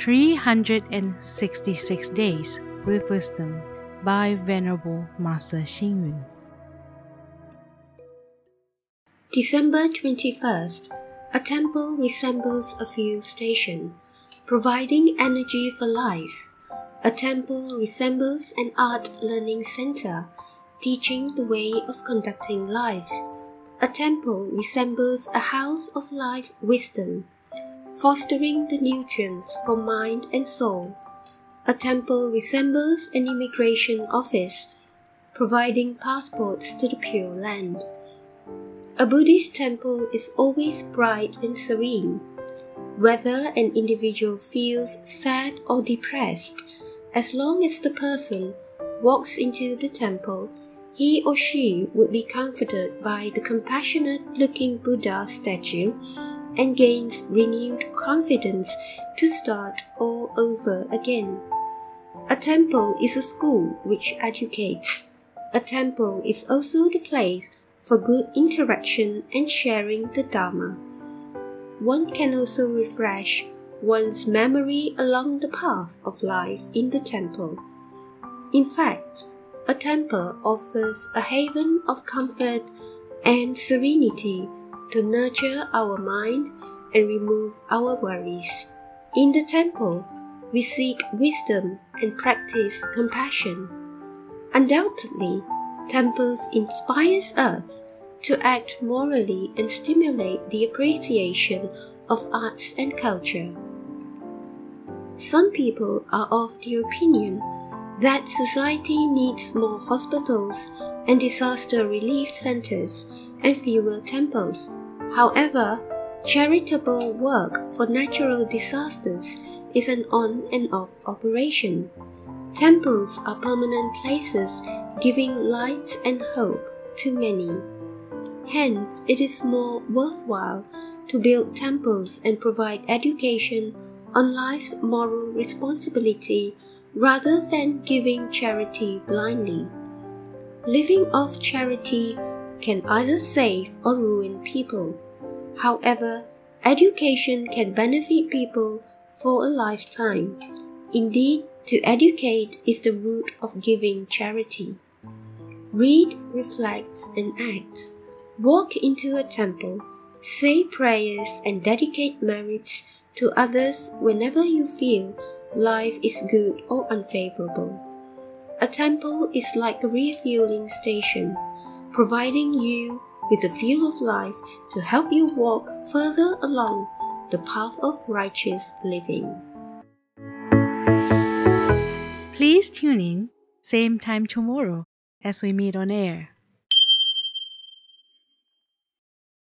366 Days with Wisdom by Venerable Master Hsing Yun. December 21st, a temple resembles a fuel station, providing energy for life. A temple resembles an art learning center, teaching the way of conducting life. A temple resembles a house of life wisdom, fostering the nutrients for mind and soul. A temple resembles an immigration office, providing passports to the Pure Land. A Buddhist temple is always bright and serene. Whether an individual feels sad or depressed, as long as the person walks into the temple, he or she would be comforted by the compassionate-looking Buddha statue and gains renewed confidence to start all over again. A temple is a school which educates. A temple is also the place for good interaction and sharing the Dharma. One can also refresh one's memory along the path of life in the temple. In fact, a temple offers a haven of comfort and serenity to nurture our mind and remove our worries. In the temple, we seek wisdom and practice compassion. Undoubtedly, temples inspire us to act morally and stimulate the appreciation of arts and culture. Some people are of the opinion that society needs more hospitals and disaster relief centers and fewer temples. However, charitable work for natural disasters is an on and off operation. Temples are permanent places giving light and hope to many. Hence, it is more worthwhile to build temples and provide education on life's moral responsibility rather than giving charity blindly. Living off charity can either save or ruin people. However, education can benefit people for a lifetime. Indeed, to educate is the root of giving charity. Read, reflect, and act. Walk into a temple, say prayers, and dedicate merits to others whenever you feel life is good or unfavorable. A temple is like a refueling station, providing you with the fuel of life to help you walk further along the path of righteous living. Please tune in, same time tomorrow as we meet on air.